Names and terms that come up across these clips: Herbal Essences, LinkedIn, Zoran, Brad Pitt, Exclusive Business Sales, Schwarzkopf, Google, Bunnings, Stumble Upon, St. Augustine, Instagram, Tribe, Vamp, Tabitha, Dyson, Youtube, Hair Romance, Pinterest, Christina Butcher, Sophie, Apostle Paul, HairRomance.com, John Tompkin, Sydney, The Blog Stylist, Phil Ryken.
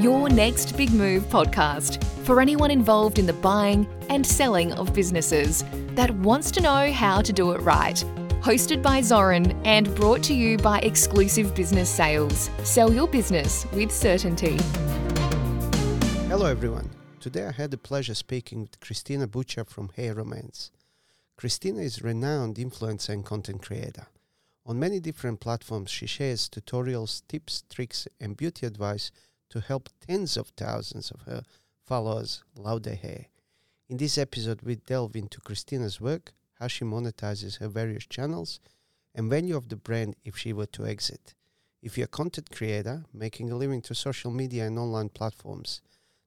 Your Next Big Move podcast for anyone involved in the buying and selling of businesses that wants to know how to do it right. Hosted by Zoran and brought to you by Exclusive Business Sales. Sell your business with certainty. Hello everyone. Today I had the pleasure speaking with Christina Butcher from Hair Romance. Christina is a renowned influencer and content creator. On many different platforms, she shares tutorials, tips, tricks, and beauty advice to help tens of thousands of her followers love their hair. In this episode, we delve into Christina's work, how she monetizes her various channels, and value of the brand if she were to exit. If you're a content creator making a living through social media and online platforms,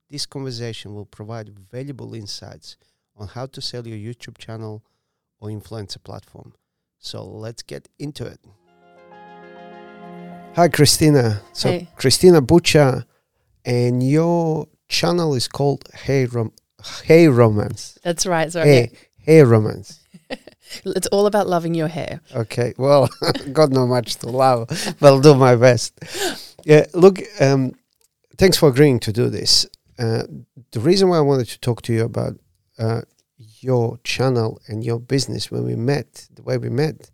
this conversation will provide valuable insights on how to sell your YouTube channel or influencer platform. So let's get into it. Hi, Christina. So hey. Christina Butcher, and your channel is called Hair Romance. That's right. Sorry. Hair Romance. It's all about loving your hair. Okay. Well, got not much to love, but I'll do my best. Yeah. Look, thanks for agreeing to do this. The reason why I wanted to talk to you about your channel and your business when we met, the way we met,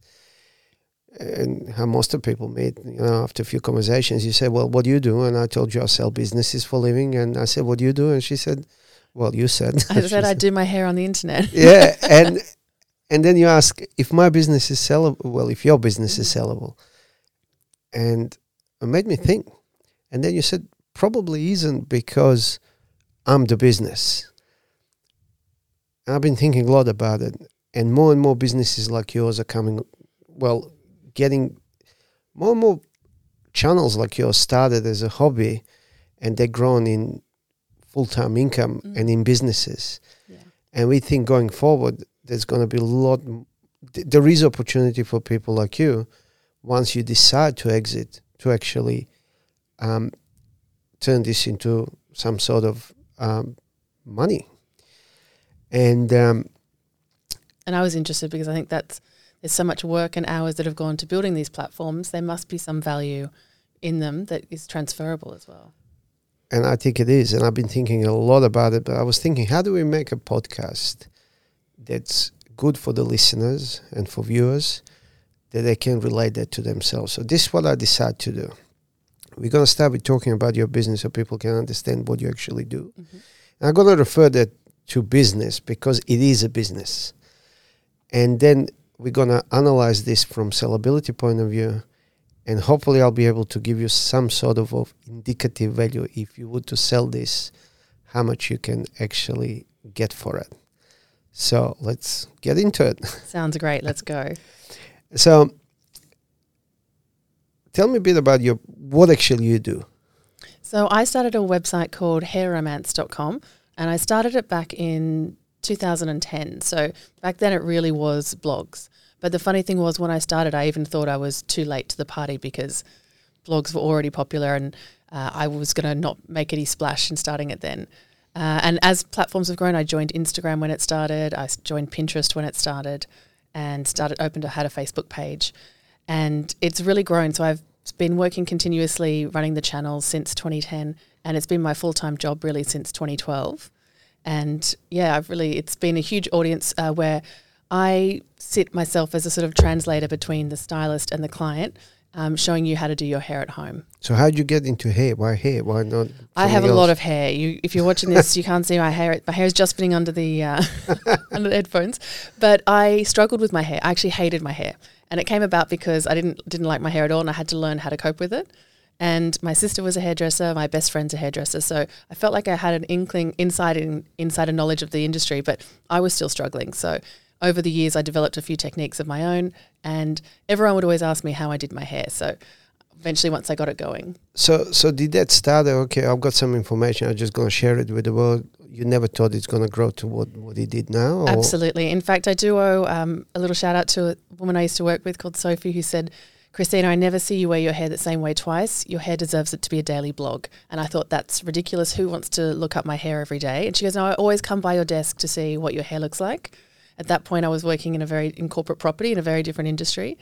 and how most of people meet, you know, after a few conversations, you said, well, what do you do? And I told you I sell businesses for a living. And I said, what do you do? And she said, well, you said. I said, I do my hair on the internet. Yeah. And then you ask, if my business is sellable, well, if your business is sellable. And it made me think. And then you said, probably isn't, because I'm the business. I've been thinking a lot about it. And more businesses like yours are coming, well, getting more and more channels like yours started as a hobby, and they're grown in full-time income and in businesses. Yeah. And we think going forward, there's going to be a lot. There is opportunity for people like you, once you decide to exit, to actually turn this into some sort of money. And I was interested because I think that's, there's so much work and hours that have gone to building these platforms. There must be some value in them that is transferable as well. And I think it is. And I've been thinking a lot about it. But I was thinking, how do we make a podcast that's good for the listeners and for viewers, that they can relate that to themselves? So this is what I decided to do. We're going to start with talking about your business so people can understand what you actually do. Mm-hmm. And I'm going to refer that to business because it is a business. And then we're going to analyze this from sellability point of view, and hopefully I'll be able to give you some sort of indicative value. If you were to sell this, how much you can actually get for it. So let's get into it. Sounds great. Let's go. So tell me a bit about what actually you do. So I started a website called HairRomance.com, and I started it back in 2010. So back then it really was blogs. But the funny thing was, when I started, I even thought I was too late to the party because blogs were already popular, and I was going to not make any splash in starting it then. And as platforms have grown, I joined Instagram when it started. I joined Pinterest when it started, and had a Facebook page. And it's really grown. So I've been working continuously running the channel since 2010, and it's been my full-time job really since 2012. And yeah, it's been a huge audience where I sit myself as a sort of translator between the stylist and the client, showing you how to do your hair at home. So how did you get into hair? Why hair? Why not? I have a lot of hair. If you're watching this, you can't see my hair. My hair is just fitting under the under the headphones. But I struggled with my hair. I actually hated my hair, and it came about because I didn't like my hair at all, and I had to learn how to cope with it. And my sister was a hairdresser, my best friend's a hairdresser. So I felt like I had an inkling, insider knowledge of the industry, but I was still struggling. So over the years, I developed a few techniques of my own, and everyone would always ask me how I did my hair. So eventually, once I got it going. So did that start, okay, I've got some information, I'm just going to share it with the world. You never thought it's going to grow to what it did now? Or? Absolutely. In fact, I do owe a little shout out to a woman I used to work with called Sophie, who said, Christina, I never see you wear your hair the same way twice. Your hair deserves it to be a daily blog. And I thought, that's ridiculous. Who wants to look up my hair every day? And she goes, no, I always come by your desk to see what your hair looks like. At that point, I was working in corporate property, in a very different industry.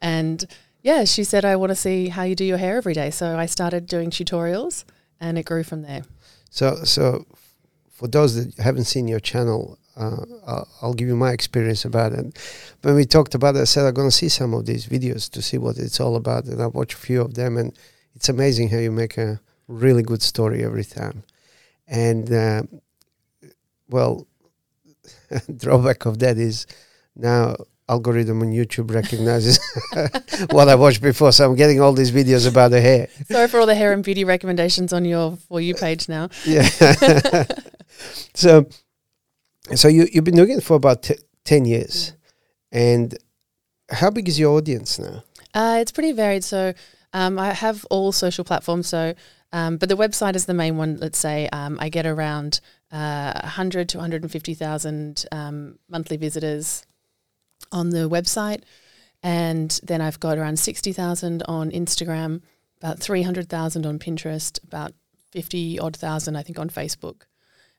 And yeah, she said, I want to see how you do your hair every day. So I started doing tutorials, and it grew from there. So for those that haven't seen your channel, I'll give you my experience about it. When we talked about it, I said I'm going to see some of these videos to see what it's all about, and I watched a few of them, and it's amazing how you make a really good story every time. And well, drawback of that is now algorithm on YouTube recognizes what I watched before, so I'm getting all these videos about the hair. Sorry for all the hair and beauty recommendations on your For You page now. Yeah. So you've been doing it for about 10 years. And how big is your audience now? It's pretty varied. So I have all social platforms. So, but the website is the main one, let's say. I get around 100 to 150,000 monthly visitors on the website. And then I've got around 60,000 on Instagram, about 300,000 on Pinterest, about 50,000-odd, I think, on Facebook.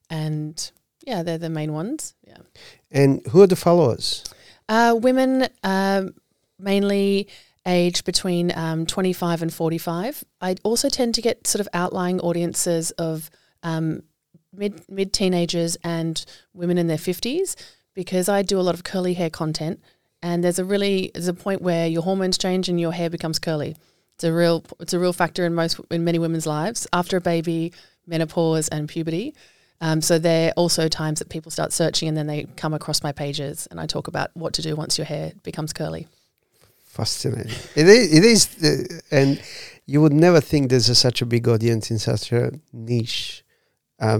And... yeah, they're the main ones. Yeah. And who are the followers? Women, mainly aged between 25 and 45. I also tend to get sort of outlying audiences of mid-teenagers and women in their 50s, because I do a lot of curly hair content, and there's a point where your hormones change and your hair becomes curly. It's a real factor in many women's lives after a baby, menopause, and puberty. So they're also times that people start searching, and then they come across my pages, and I talk about what to do once your hair becomes curly. Fascinating. It is, and you would never think there's such a big audience in such a niche. I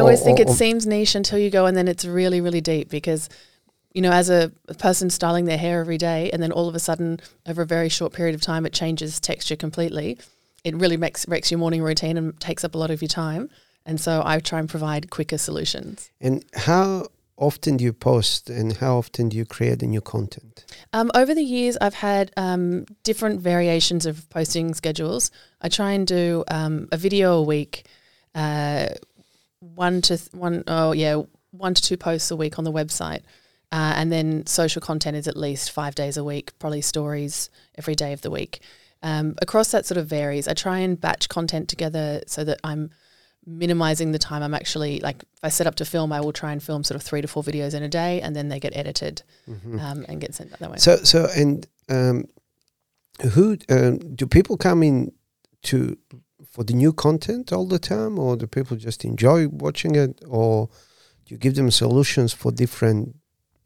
always think it seems niche until you go, and then it's really, really deep, because, you know, as a person styling their hair every day, and then all of a sudden over a very short period of time it changes texture completely. It really wrecks your morning routine and takes up a lot of your time. And so I try and provide quicker solutions. And how often do you post, and how often do you create the new content? Over the years, I've had different variations of posting schedules. I try and do a video a week, one to two posts a week on the website. And then social content is at least 5 days a week, probably stories every day of the week. Across that sort of varies. I try and batch content together so that I'm minimizing the time I'm actually, like, if I set up to film, I will try and film sort of 3 to 4 videos in a day, and then they get edited and get sent that way. So who do people come in to for the new content all the time, or do people just enjoy watching it, or do you give them solutions for different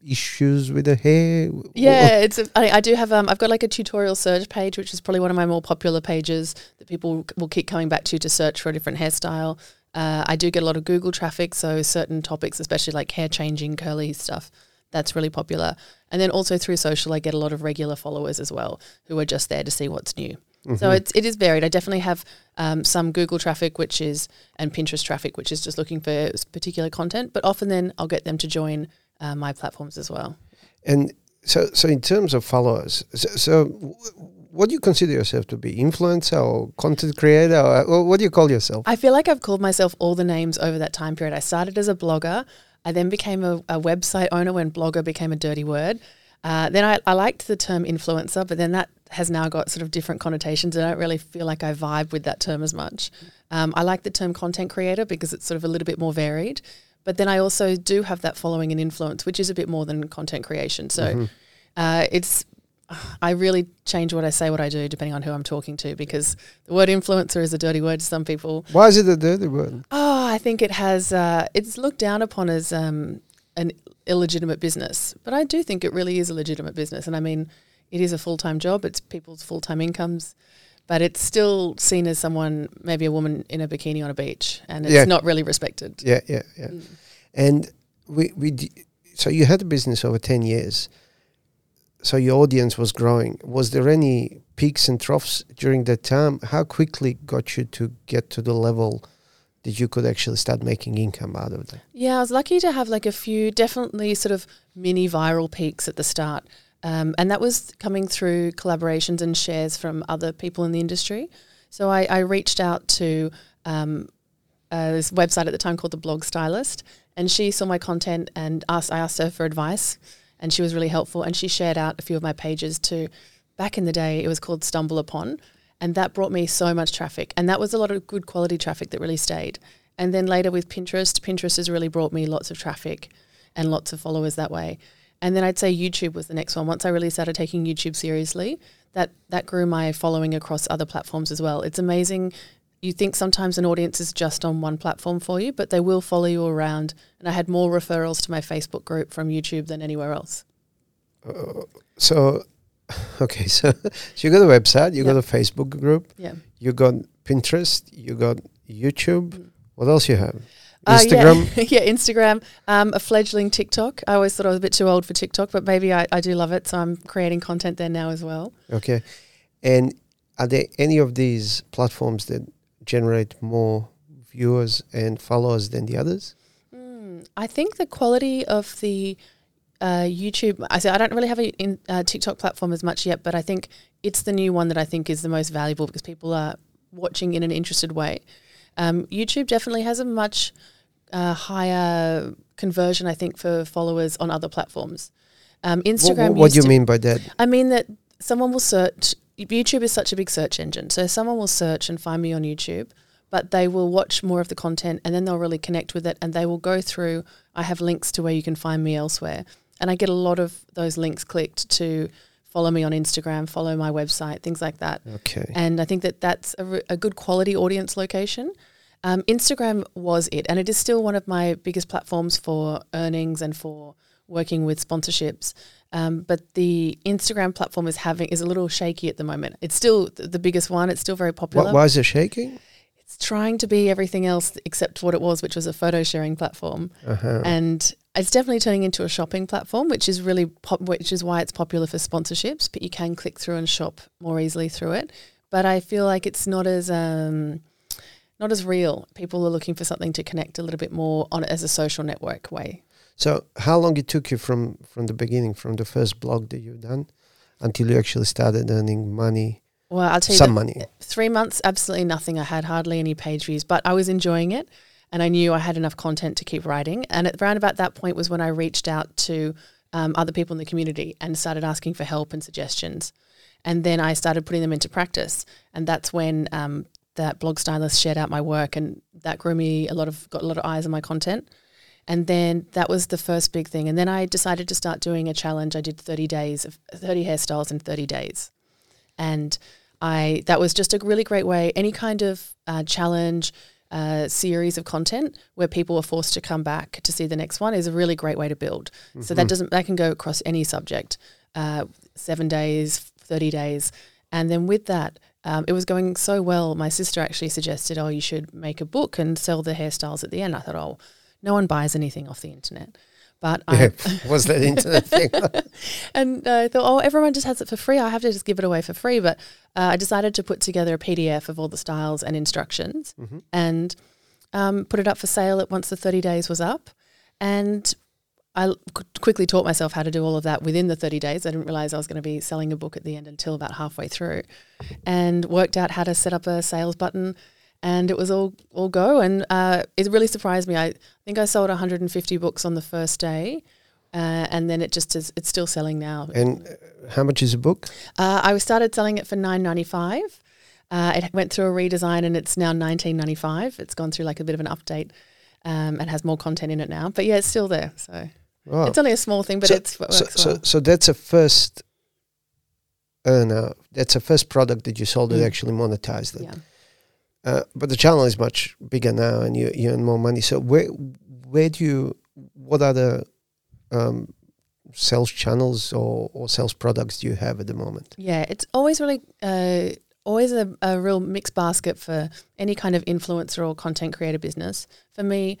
issues with the hair? Yeah, I do have, I've got like a tutorial search page, which is probably one of my more popular pages that people will keep coming back to search for a different hairstyle. I do get a lot of Google traffic, so certain topics, especially like hair changing, curly stuff, that's really popular. And then also through social, I get a lot of regular followers as well, who are just there to see what's new. Mm-hmm. So it is varied. I definitely have some Google traffic, and Pinterest traffic, which is just looking for particular content, but often then I'll get them to join my platforms as well. And so in terms of followers, so what do you consider yourself to be? Influencer or content creator? Or what do you call yourself? I feel like I've called myself all the names over that time period. I started as a blogger. I then became a website owner when blogger became a dirty word. Then I liked the term influencer, but then that has now got sort of different connotations. I don't really feel like I vibe with that term as much. I like the term content creator because it's sort of a little bit more varied. But then I also do have that following and influence, which is a bit more than content creation. So I really change what I say, what I do, depending on who I'm talking to, because the word influencer is a dirty word to some people. Why is it a dirty word? Oh, I think it has, it's looked down upon as an illegitimate business. But I do think it really is a legitimate business. And I mean, it is a full-time job. It's people's full-time incomes. But it's still seen as someone, maybe a woman in a bikini on a beach, and it's not really respected. Yeah. Mm. And so you had a business over 10 years, so your audience was growing. Was there any peaks and troughs during that time? How quickly got you to get to the level that you could actually start making income out of that? Yeah, I was lucky to have like a few definitely sort of mini viral peaks at the start. And that was coming through collaborations and shares from other people in the industry. So I reached out to this website at the time called The Blog Stylist, and she saw my content and I asked her for advice, and she was really helpful, and she shared out a few of my pages to, back in the day, it was called Stumble Upon. And that brought me so much traffic. And that was a lot of good quality traffic that really stayed. And then later with Pinterest, Pinterest has really brought me lots of traffic and lots of followers that way. And then I'd say YouTube was the next one. Once I really started taking YouTube seriously, that grew my following across other platforms as well. It's amazing. You think sometimes an audience is just on one platform for you, but they will follow you around. And I had more referrals to my Facebook group from YouTube than anywhere else. So you got a website, you got a Facebook group, you got Pinterest, you got YouTube. What else you have? Instagram? Instagram, a fledgling TikTok. I always thought I was a bit too old for TikTok, but maybe I do love it, so I'm creating content there now as well. Okay. And are there any of these platforms that generate more viewers and followers than the others? I think the quality of the YouTube, I don't really have a TikTok platform as much yet, but I think it's the new one that I think is the most valuable because people are watching in an interested way. YouTube definitely has a much higher conversion, I think, for followers on other platforms. Instagram. What do you mean by that? I mean that someone will search. YouTube is such a big search engine. So someone will search and find me on YouTube, but they will watch more of the content and then they'll really connect with it and they will go through. I have links to where you can find me elsewhere. And I get a lot of those links clicked to follow me on Instagram, follow my website, things like that. Okay. And I think that that's a good quality audience location. Instagram was it, and it is still one of my biggest platforms for earnings and for working with sponsorships. But the Instagram platform is a little shaky at the moment. It's still the biggest one. It's still very popular. Why is it shaking? It's trying to be everything else except what it was, which was a photo sharing platform. And it's definitely turning into a shopping platform, which is really which is why it's popular for sponsorships. But you can click through and shop more easily through it. But I feel like it's not as real. People are looking for something to connect a little bit more on as a social network way. So how long it took you from the beginning, from the first blog that you've done until you actually started earning money? Well, I'll tell you, 3 months, absolutely nothing. I had hardly any page views, but I was enjoying it and I knew I had enough content to keep writing. And around about that point was when I reached out to other people in the community and started asking for help and suggestions. And then I started putting them into practice. And that's when that blog stylist shared out my work, and that grew me got a lot of eyes on my content. And then that was the first big thing. And then I decided to start doing a challenge. I did 30 hairstyles in 30 days. And that was just a really great way, any kind of challenge, series of content where people are forced to come back to see the next one is a really great way to build. Mm-hmm. So that can go across any subject, 7 days, 30 days. And then with that, it was going so well. My sister actually suggested, you should make a book and sell the hairstyles at the end. I thought, no one buys anything off the internet. But was that internet thing? And I thought, everyone just has it for free. I have to just give it away for free. But I decided to put together a PDF of all the styles and instructions and put it up for sale once the 30 days was up. And I quickly taught myself how to do all of that within the 30 days. I didn't realize I was going to be selling a book at the end until about halfway through, and worked out how to set up a sales button. And it was all go, and it really surprised me. I think I sold 150 books on the first day, and then it's still selling now. And how much is a book? I started selling it for $9.95. It went through a redesign, and it's now $19.95. It's gone through like a bit of an update, and has more content in it now. But yeah, it's still there. So It's only a small thing, but it's what works well. So that's a first earner. That's a first product that you sold that actually monetized it. Yeah. But the channel is much bigger now, and you earn more money. So what other sales channels or sales products do you have at the moment? Yeah, it's always really a real mixed basket for any kind of influencer or content creator business. For me,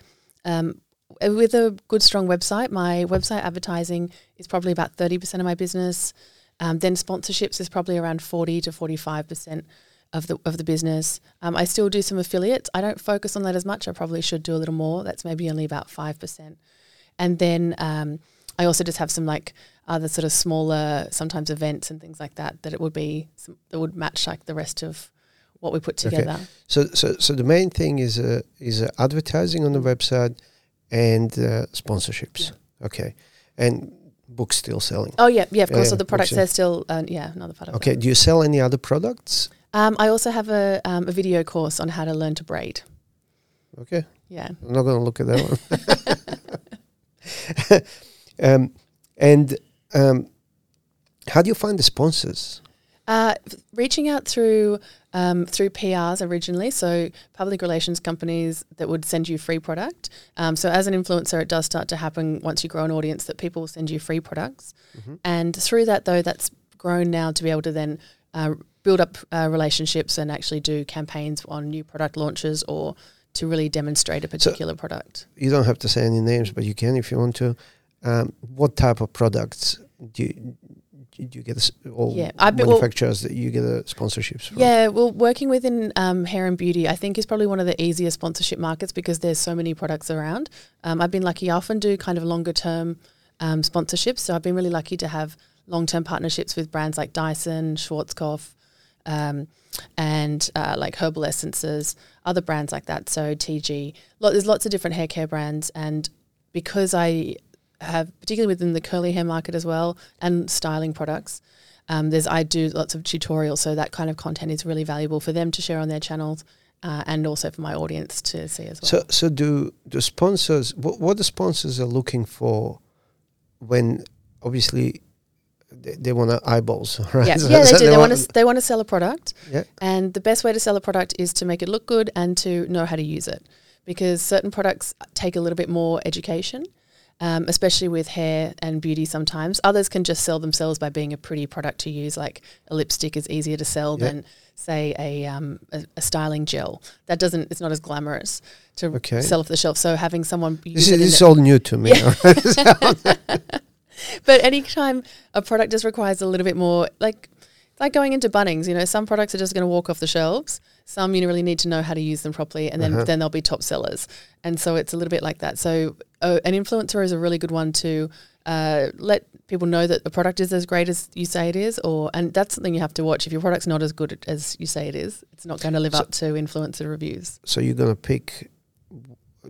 with a good strong website, my website advertising is probably about 30% of my business. Then sponsorships is probably around 40 to 45%. Of the business. I still do some affiliates. I don't focus on that as much. I probably should do a little more. That's maybe only about 5%. And then I also just have some like other sort of smaller, sometimes events and things like that would match like the rest of what we put together. Okay. So the main thing is advertising on the website and sponsorships. Yeah. Okay. And books still selling. Oh yeah, of course. So the products are still another part of it. Okay. Do you sell any other products? I also have a video course on how to learn to braid. Okay. Yeah. I'm not going to look at that one. How do you find the sponsors? Reaching out through PRs originally, so public relations companies that would send you free product. So as an influencer, it does start to happen once you grow an audience that people will send you free products. Mm-hmm. And through that, though, that's grown now to be able to then build up relationships and actually do campaigns on new product launches or to really demonstrate a particular product. You don't have to say any names, but you can if you want to. What type of products do you get all manufacturers that you get the sponsorships from? Yeah, well, working within hair and beauty, I think, is probably one of the easier sponsorship markets because there's so many products around. I've been lucky. I often do kind of longer-term sponsorships, so I've been really lucky to have long-term partnerships with brands like Dyson, Schwarzkopf, and like Herbal Essences, other brands like that, so TG. There's lots of different hair care brands, and because I have, particularly within the curly hair market as well, and styling products, I do lots of tutorials, so that kind of content is really valuable for them to share on their channels and also for my audience to see as well. So do the sponsors, what the sponsors are looking for when, obviously, they want eyeballs, right? Yeah, they do. They want to sell a product. Yeah. And the best way to sell a product is to make it look good and to know how to use it, because certain products take a little bit more education, especially with hair and beauty sometimes. Others can just sell themselves by being a pretty product to use, like a lipstick is easier to sell than, say, a styling gel. It's not as glamorous to sell off the shelf. So having someone use it. This is all new to me. Yeah. But any time a product just requires a little bit more, like going into Bunnings, some products are just going to walk off the shelves. Some you really need to know how to use them properly, and then they'll be top sellers. And so it's a little bit like that. So an influencer is a really good one to let people know that the product is as great as you say it is, and that's something you have to watch. If your product's not as good as you say it is, it's not going to live up to influencer reviews. So you're going to pick...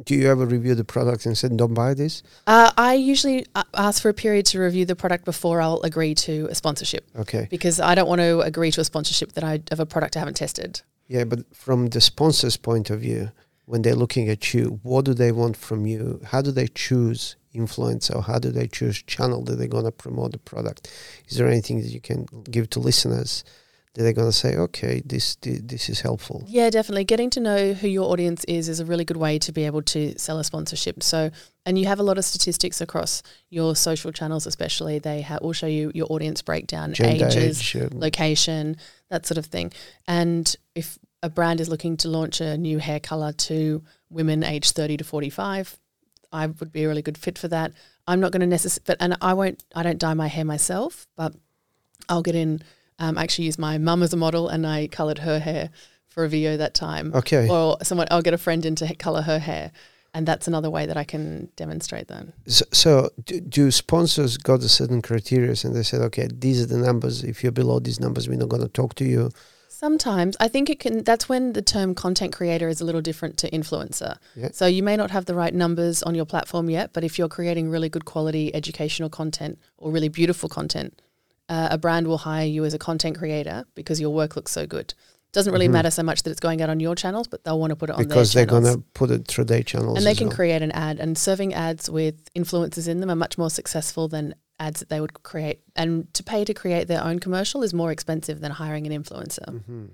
Do you ever review the product and say, don't buy this? I usually ask for a period to review the product before I'll agree to a sponsorship. Okay. Because I don't want to agree to a sponsorship of a product I haven't tested. Yeah, but from the sponsor's point of view, when they're looking at you, what do they want from you? How do they choose influencer? Or how do they choose channel that they're going to promote the product? Is there anything that you can give to listeners that they're going to say, okay, this is helpful? Yeah, definitely. Getting to know who your audience is a really good way to be able to sell a sponsorship. And you have a lot of statistics across your social channels especially. They will show you your audience breakdown, gender, ages, location, that sort of thing. And if a brand is looking to launch a new hair colour to women aged 30 to 45, I would be a really good fit for that. I'm not going to necessarily – and I don't dye my hair myself, but I'll get in – I actually used my mum as a model, and I coloured her hair for a video that time. Okay. Or I'll get a friend in to colour her hair, and that's another way that I can demonstrate that. So do sponsors got a certain criteria, and they said, okay, these are the numbers. If you're below these numbers, we're not going to talk to you? Sometimes. I think that's when the term content creator is a little different to influencer. Yeah. So you may not have the right numbers on your platform yet, but if you're creating really good quality educational content or really beautiful content, a brand will hire you as a content creator because your work looks so good. Doesn't really matter so much that it's going out on your channels, but they'll want to put it on their channels. Because they're going to put it through their channels. And they can create an ad, and serving ads with influencers in them are much more successful than ads that they would create. And to pay to create their own commercial is more expensive than hiring an influencer. Mm-hmm.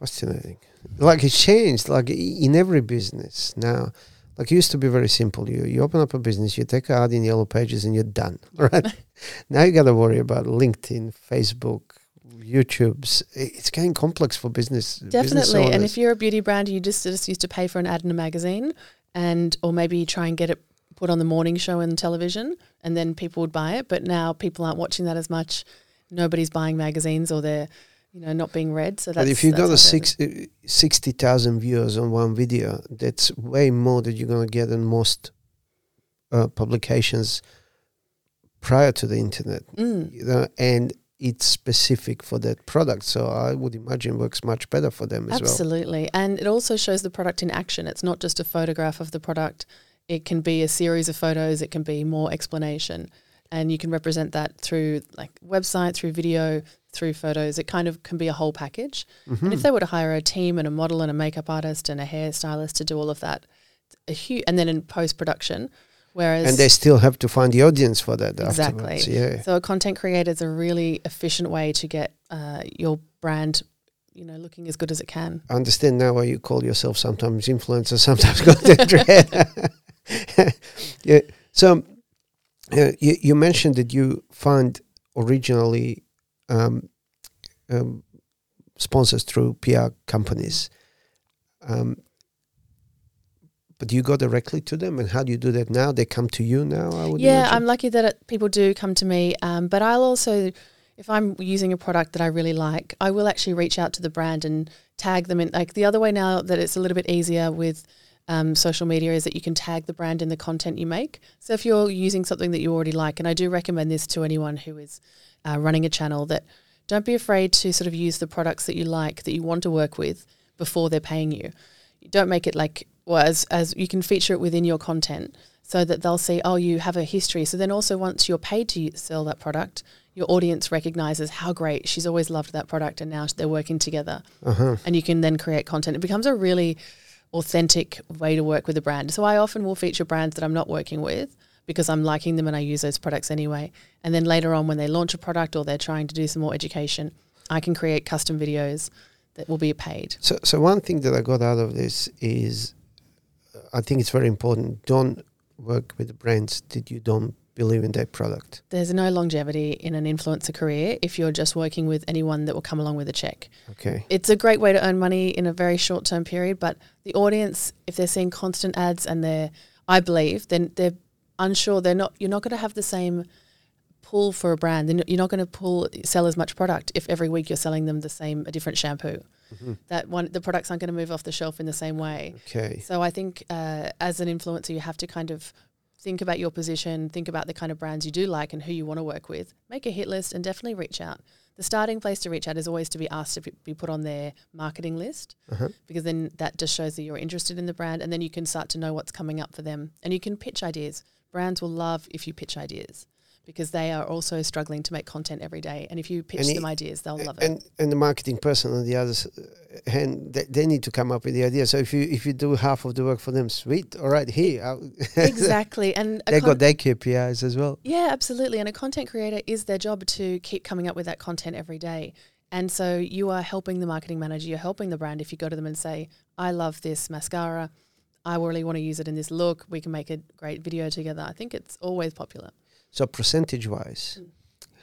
Fascinating. It's changed, in every business now. It used to be very simple. You open up a business, you take an ad in Yellow Pages, and you're done, right? Now you got to worry about LinkedIn, Facebook, YouTube. It's getting complex for business. Definitely. And if you're a beauty brand, you just used to pay for an ad in a magazine, or maybe try and get it put on the morning show and television, and then people would buy it. But now people aren't watching that as much. Nobody's buying magazines, or they're not being read. So that's. But if you got 60,000 viewers on one video, that's way more that you're going to get in most publications prior to the internet. Mm. And it's specific for that product. So I would imagine works much better for them as well. Absolutely. And it also shows the product in action. It's not just a photograph of the product. It can be a series of photos. It can be more explanation. And you can represent that through like website, through video, through photos. It kind of can be a whole package. Mm-hmm. And if they were to hire a team and a model and a makeup artist and a hairstylist to do all of that, and then in post-production, whereas... And they still have to find the audience for that. Exactly. Afterwards. Yeah. So a content creator is a really efficient way to get your brand, you know, looking as good as it can. I understand now why you call yourself sometimes influencer, sometimes content creator. Yeah. So... you mentioned that you find originally sponsors through PR companies, but you go directly to them, and how do you do that now? They come to you now? I would imagine. I'm lucky that people do come to me, but I'll also, if I'm using a product that I really like, I will actually reach out to the brand and tag them in. Like the other way now that it's a little bit easier with social media is that you can tag the brand in the content you make. So if you're using something that you already like, and I do recommend this to anyone who is running a channel, that don't be afraid to sort of use the products that you like, that you want to work with before they're paying you. Don't make it like, well, as you can feature it within your content so that they'll see, oh, you have a history. So then also once you're paid to sell that product, your audience recognizes how great, she's always loved that product and now they're working together. Uh-huh. And you can then create content. It becomes a really... authentic way to work with a brand. So I often will feature brands that I'm not working with because I'm liking them and I use those products anyway. And then later on when they launch a product or they're trying to do some more education, I can create custom videos that will be paid. So one thing that I got out of this is I think it's very important. Don't work with brands that you don't believe in their product. There's no longevity in an influencer career if you're just working with anyone that will come along with a check. Okay. It's a great way to earn money in a very short-term period, but the audience, if they're seeing constant ads and they're unsure, you're not going to have the same pull for a brand. You're not going to sell as much product if every week you're selling them a different shampoo. Mm-hmm. The products aren't going to move off the shelf in the same way. Okay. So I think as an influencer, you have to kind of think about your position, think about the kind of brands you do like and who you want to work with. Make a hit list and definitely reach out. The starting place to reach out is always to be asked to be put on their marketing list, because then that just shows that you're interested in the brand and then you can start to know what's coming up for them. And you can pitch ideas. Brands will love if you pitch ideas because they are also struggling to make content every day. And if you pitch them ideas, they'll love it. And the marketing person on the other hand, they need to come up with the idea. So if you do half of the work for them, sweet, all right, here. Exactly. And they got their KPIs as well. Yeah, absolutely. And a content creator is their job to keep coming up with that content every day. And so you are helping the marketing manager, you're helping the brand if you go to them and say, I love this mascara, I really want to use it in this look, we can make a great video together. I think it's always popular. So percentage-wise,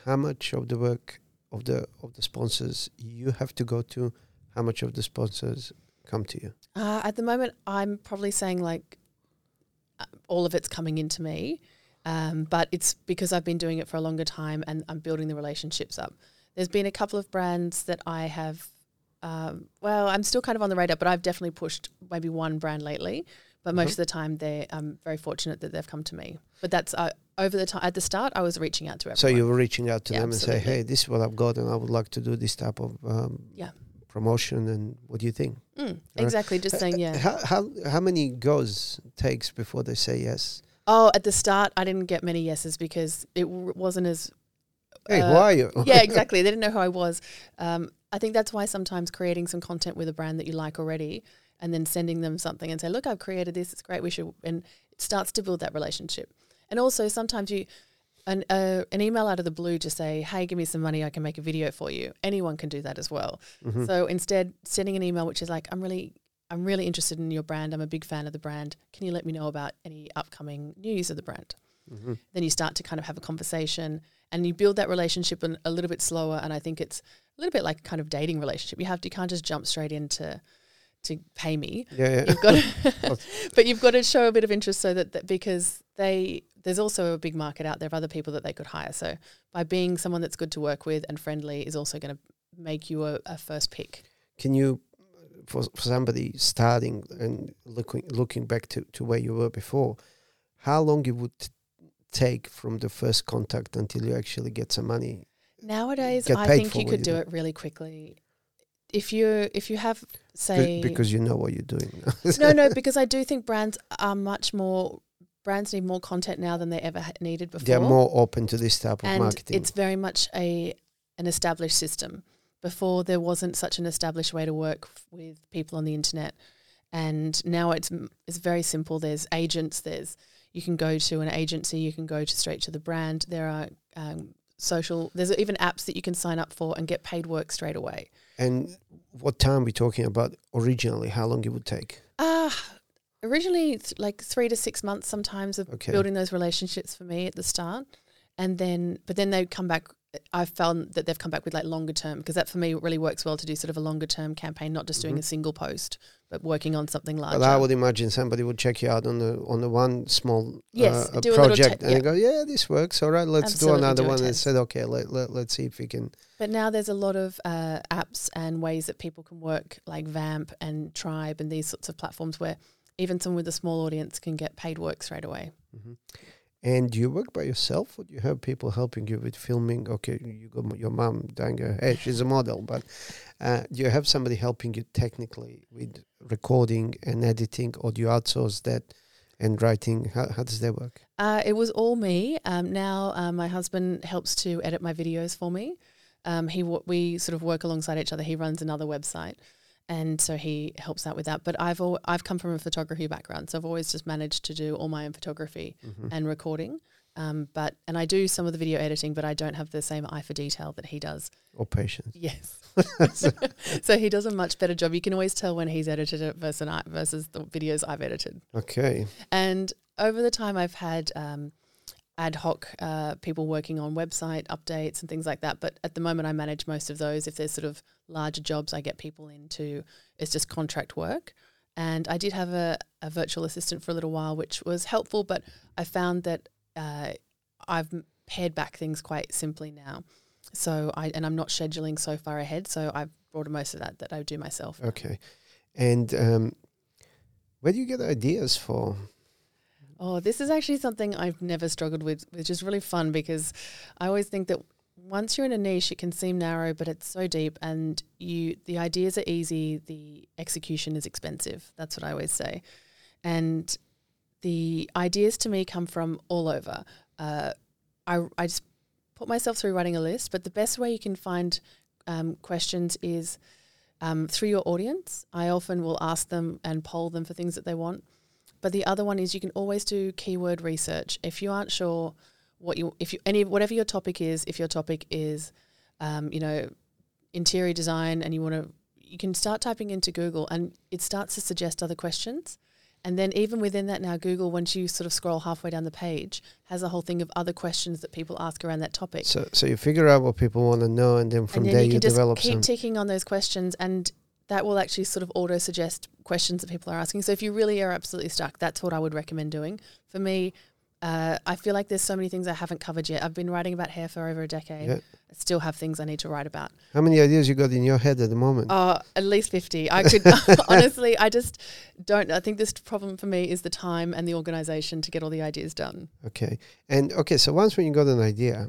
how much of the work of the sponsors you have to go to? How much of the sponsors come to you? At the moment, I'm probably saying like all of it's coming into me, but it's because I've been doing it for a longer time and I'm building the relationships up. There's been a couple of brands that I have, I'm still kind of on the radar, but I've definitely pushed maybe one brand lately. But most of the time, I'm very fortunate that they've come to me. But that's over the time. At the start, I was reaching out to everyone. So you were reaching out to them absolutely. And say, hey, this is what I've got and I would like to do this type of promotion and what do you think? Mm, exactly, just saying yeah. How many goes takes before they say yes? Oh, at the start, I didn't get many yeses because it wasn't as... hey, who are you? Yeah, exactly. They didn't know who I was. I think that's why sometimes creating some content with a brand that you like already and then sending them something and say, look, I've created this, it's great, we should, and it starts to build that relationship. And also sometimes an email out of the blue to say, hey, give me some money, I can make a video for you. Anyone can do that as well. Mm-hmm. So instead, sending an email which is like, I'm really interested in your brand, I'm a big fan of the brand, can you let me know about any upcoming news of the brand? Mm-hmm. Then you start to kind of have a conversation and you build that relationship a little bit slower, and I think it's a little bit like kind of dating relationship. You can't just jump straight into... to pay me. Yeah. You've got to but you've got to show a bit of interest so that because there's also a big market out there of other people that they could hire. So by being someone that's good to work with and friendly is also going to make you a first pick. Can you, for somebody starting and looking back to where you were before, how long it would take from the first contact until you actually get some money? Nowadays, I think you could do it really quickly. If you have, say... because you know what you're doing now. No, because I do think brands are much more brands need more content now than they ever needed before. They're more open to this type of marketing. And it's very much an established system. Before, there wasn't such an established way to work with people on the internet. And now it's very simple. There's agents. You can go to an agency. You can go straight to the brand. There are there's even apps that you can sign up for and get paid work straight away. And what time are we talking about originally? How long it would take? Originally, like 3 to 6 months sometimes of building those relationships for me at the start. And then, but then they come back. I've found that they've come back with like longer term, because that for me really works well to do sort of a longer term campaign, not just doing a single post, but working on something larger. Well, I would imagine somebody would check you out on the one small project and go, yeah, this works. All right, let's do another one. And said, okay, let's see if we can. But now there's a lot of apps and ways that people can work, like Vamp and Tribe and these sorts of platforms where even someone with a small audience can get paid work straight away. Mm-hmm. And do you work by yourself, or do you have people helping you with filming? Okay, you got your mom doing her hair, she's a model, but do you have somebody helping you technically with recording and editing, or do you outsource that and writing? How does that work? It was all me. Now my husband helps to edit my videos for me. We sort of work alongside each other. He runs another website, and so he helps out with that. But I've come from a photography background, so I've always just managed to do all my own photography and recording. And I do some of the video editing, but I don't have the same eye for detail that he does. Or patience. Yes. So he does a much better job. You can always tell when he's edited it versus the videos I've edited. Okay. And over the time I've had ad hoc people working on website updates and things like that. But at the moment I manage most of those. If there's sort of larger jobs, I get people into, it's just contract work. And I did have a virtual assistant for a little while, which was helpful, but I found that I've pared back things quite simply now. So I'm not scheduling so far ahead. So I've brought most of that I do myself. Okay. And where do you get ideas for? Oh, this is actually something I've never struggled with, which is really fun, because I always think that once you're in a niche, it can seem narrow, but it's so deep, and the ideas are easy, the execution is expensive. That's what I always say. And the ideas to me come from all over. I just put myself through writing a list, but the best way you can find questions is through your audience. I often will ask them and poll them for things that they want. But the other one is you can always do keyword research. If you aren't sure whatever your topic is, if your topic is interior design and you can start typing into Google and it starts to suggest other questions. And then even within that now, Google, once you sort of scroll halfway down the page, has a whole thing of other questions that people ask around that topic. So you figure out what people want to know, and then from there you develop some. You can just keep ticking on those questions, and that will actually sort of auto-suggest questions that people are asking. So if you really are absolutely stuck, that's what I would recommend doing. For me, I feel like there's so many things I haven't covered yet. I've been writing about hair for over a decade. Yeah. I still have things I need to write about. How many ideas you got in your head at the moment? At least 50. I could honestly, I just don't. I think this problem for me is the time and the organisation to get all the ideas done. Okay. And okay, so once when you got an idea,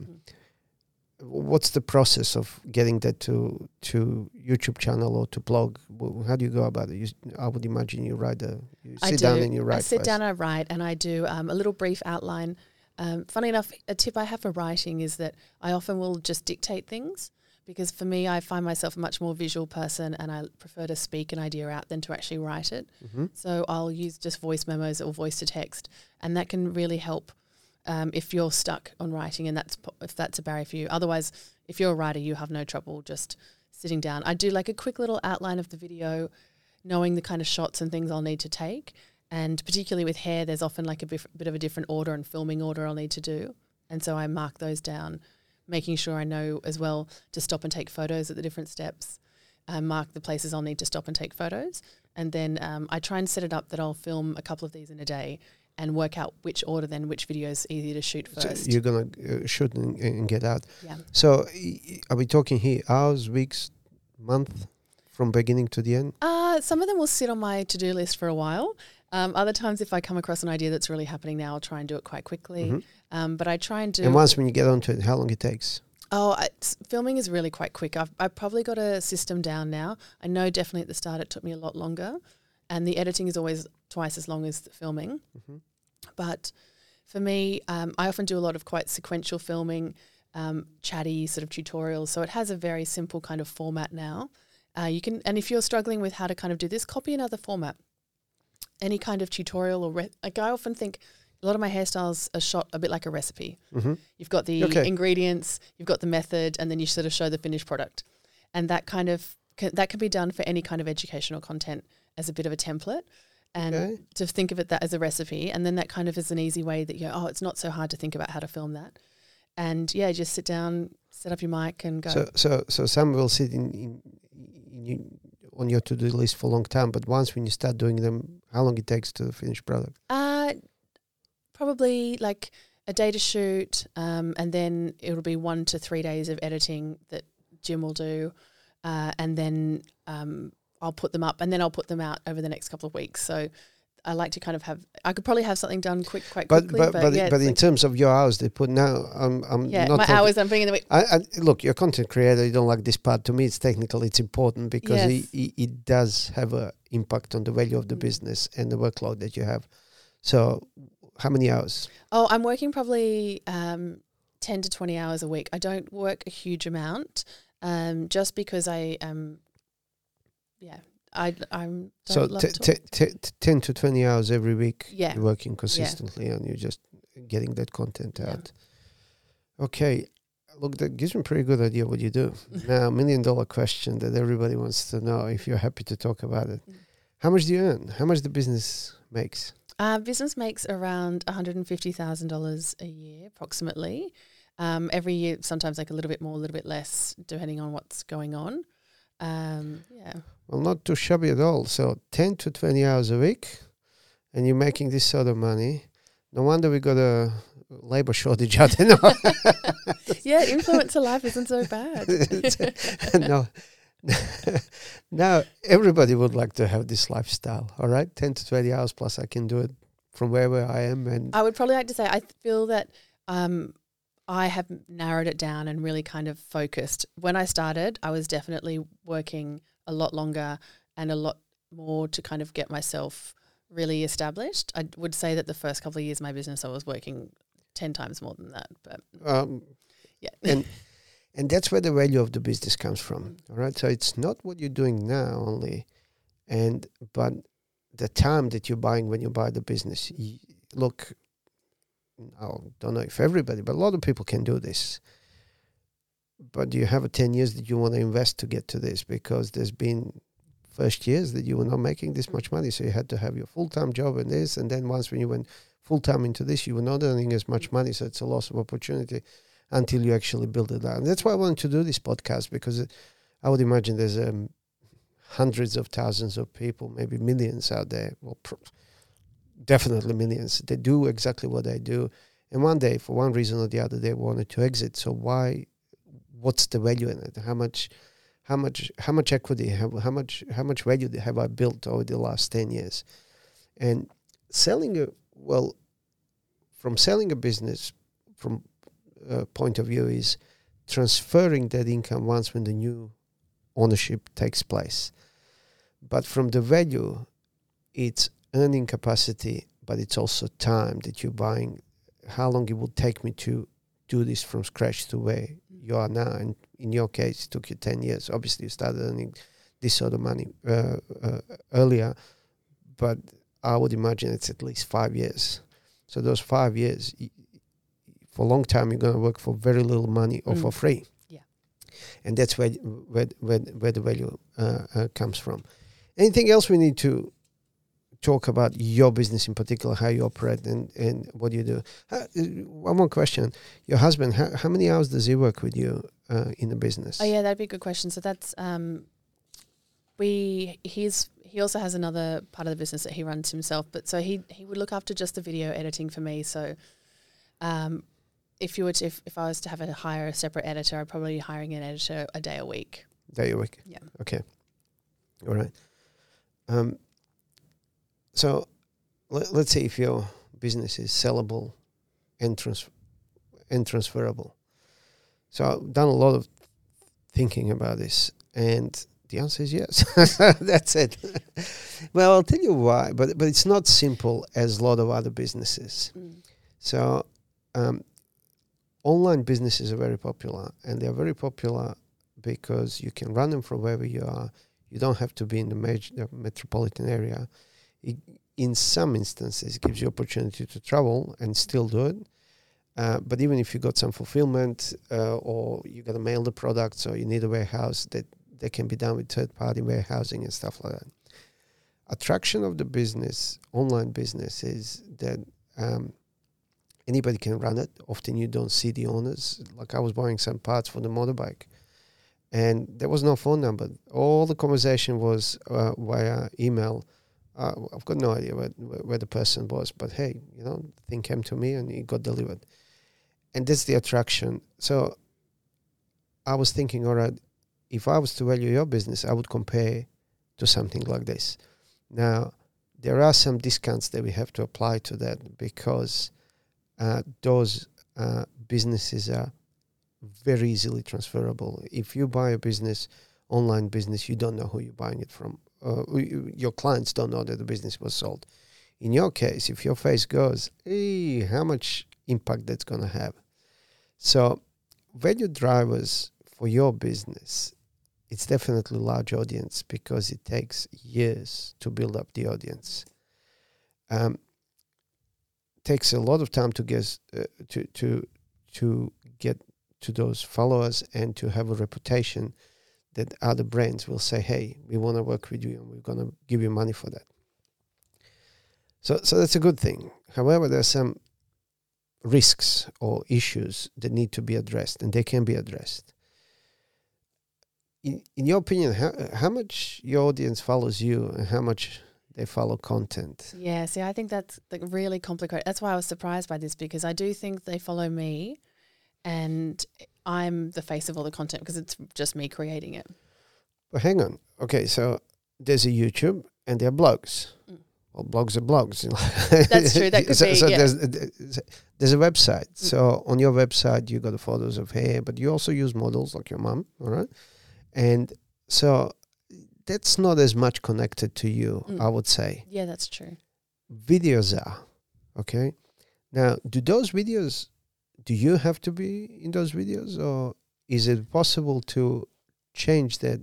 what's the process of getting that to YouTube channel or to blog? How do you go about it? I would imagine you sit down and you write. I sit down and I write, and I do a little brief outline. Funny enough, a tip I have for writing is that I often will just dictate things, because for me, I find myself a much more visual person, and I prefer to speak an idea out than to actually write it. Mm-hmm. So I'll use just voice memos or voice to text, and that can really help. If you're stuck on writing, and if that's a barrier for you. Otherwise, if you're a writer, you have no trouble just sitting down. I do like a quick little outline of the video, knowing the kind of shots and things I'll need to take. And particularly with hair, there's often like a bit of a different order and filming order I'll need to do. And so I mark those down, making sure I know as well to stop and take photos at the different steps. I mark the places I'll need to stop and take photos. And then I try and set it up that I'll film a couple of these in a day, and work out which order then, which video is easy to shoot first. So you're going to shoot and get out. Yeah. So are we talking here hours, weeks, month, from beginning to the end? Some of them will sit on my to-do list for a while. Other times if I come across an idea that's really happening now, I'll try and do it quite quickly. Mm-hmm. But I try and do... And once when you get onto it, how long it takes? Filming is really quite quick. I've probably got a system down now. I know definitely at the start it took me a lot longer. And the editing is always twice as long as the filming. Mm-hmm. But for me, I often do a lot of quite sequential filming, chatty sort of tutorials. So it has a very simple kind of format now. You can, and if you're struggling with how to kind of do this, copy another format. Any kind of tutorial or like I often think a lot of my hairstyles are shot a bit like a recipe. Mm-hmm. You've got the ingredients, you've got the method, and then you sort of show the finished product. And that kind of that can be done for any kind of educational content as a bit of a template. And to think of it that as a recipe, and then that kind of is an easy way that you go, oh, it's not so hard to think about how to film that. And yeah, just sit down, set up your mic, and go. So some will sit on your to-do list for a long time, but once when you start doing them, how long it takes to finish product? Probably like a day to shoot, and then it'll be 1 to 3 days of editing that Jim will do, and then I'll put them up, and then I'll put them out over the next couple of weeks. So I like to kind of have – I could probably have something done quickly. But in terms of your hours they put now – my hours I'm putting in the week. Look, you're a content creator. You don't like this part. To me, it's technical. It's important because it does have an impact on the value of the business and the workload that you have. So how many hours? Oh, I'm working probably 10 to 20 hours a week. I don't work a huge amount just because I am I'm so love 10 to 20 hours every week. Yeah, you're working consistently and you're just getting that content out. Okay, look, that gives me a pretty good idea what you do. Now, $1 million question that everybody wants to know if you're happy to talk about it. How much do you earn? How much the business makes? Business makes around $150,000 a year, approximately. Every year, sometimes like a little bit more, a little bit less, depending on what's going on. Well, not too shabby at all. So 10 to 20 hours a week and you're making this sort of money. No wonder we got a labor shortage out there. Yeah, influencer life isn't so bad. Now everybody would like to have this lifestyle, all right? 10 to 20 hours plus I can do it from wherever I am. And I would probably like to say I feel that I have narrowed it down and really kind of focused. When I started, I was definitely working a lot longer and a lot more to kind of get myself really established. I would say that the first couple of years of my business, I was working 10 times more than that. But and that's where the value of the business comes from, all right? So it's not what you're doing now only, but the time that you're buying when you buy the business. Look, I don't know if everybody, but a lot of people can do this. But you have 10 years that you want to invest to get to this, because there's been first years that you were not making this much money. So you had to have your full-time job and this. And then once when you went full-time into this, you were not earning as much money. So it's a loss of opportunity until you actually build it out. And that's why I wanted to do this podcast, because I would imagine there's hundreds of thousands of people, maybe millions out there. Well, definitely millions. They do exactly what I do. And one day, for one reason or the other, they wanted to exit. So what's the value in it? How much equity, how much value have I built over the last 10 years? And selling a business from a point of view is transferring that income once when the new ownership takes place. But from the value, it's earning capacity, but it's also time that you're buying, how long it will take me to do this from scratch to where you are now. And in your case, it took you 10 years. Obviously, you started earning this sort of money earlier, but I would imagine it's at least 5 years. So those 5 years, for a long time, you're going to work for very little money or for free. Yeah. And that's where the value comes from. Anything else we need to talk about your business in particular, how you operate and what you do? One more question. Your husband, how many hours does he work with you in the business? Oh yeah, that'd be a good question. So that's he also has another part of the business that he runs himself, but so he would look after just the video editing for me. So if I was to have to hire a separate editor, I'd probably be hiring an editor a day a week. Yeah. Okay. All right. So let's say if your business is sellable and transferable. So I've done a lot of thinking about this, and The answer is yes. That's it. Well, I'll tell you why, but it's not simple as a lot of other businesses. Mm. So online businesses are very popular, and they're very popular because you can run them from wherever you are. You don't have to be in the major metropolitan area. It, in some instances, it gives you opportunity to travel and still do it. But even if you got some fulfillment or you got to mail the products or you need a warehouse, that can be done with third-party warehousing and stuff like that. Attraction of the business, online business, is that anybody can run it. Often you don't see the owners. Like I was buying some parts for the motorbike, and there was no phone number. All the conversation was via email. I've got no idea where the person was, but hey, you know, the thing came to me and it got delivered. And that's the attraction. So I was thinking, all right, if I was to value your business, I would compare to something like this. Now, there are some discounts that we have to apply to that because those businesses are very easily transferable. If you buy a business, online business, you don't know who you're buying it from. Your clients don't know that the business was sold. In your case, if your face goes, hey, how much impact that's going to have? So value drivers for your business, it's definitely a large audience because it takes years to build up the audience. Takes a lot of time to get to those followers and to have a reputation that other brands will say, hey, we want to work with you and we're going to give you money for that. So that's a good thing. However, there are some risks or issues that need to be addressed, and they can be addressed. In your opinion, how much your audience follows you and how much they follow content? Yeah, see, I think that's really complicated. That's why I was surprised by this, because I do think they follow me and I'm the face of all the content because it's just me creating it. Well, hang on. Okay, so there's a YouTube and there are blogs. Mm. Well, blogs are blogs. That's true. That could be, so yeah. There's a website. Mm. So on your website, you got the photos of hair, but you also use models like your mum, all right? And so that's not as much connected to you, I would say. Yeah, that's true. Videos are, okay? Now, do you have to be in those videos, or is it possible to change that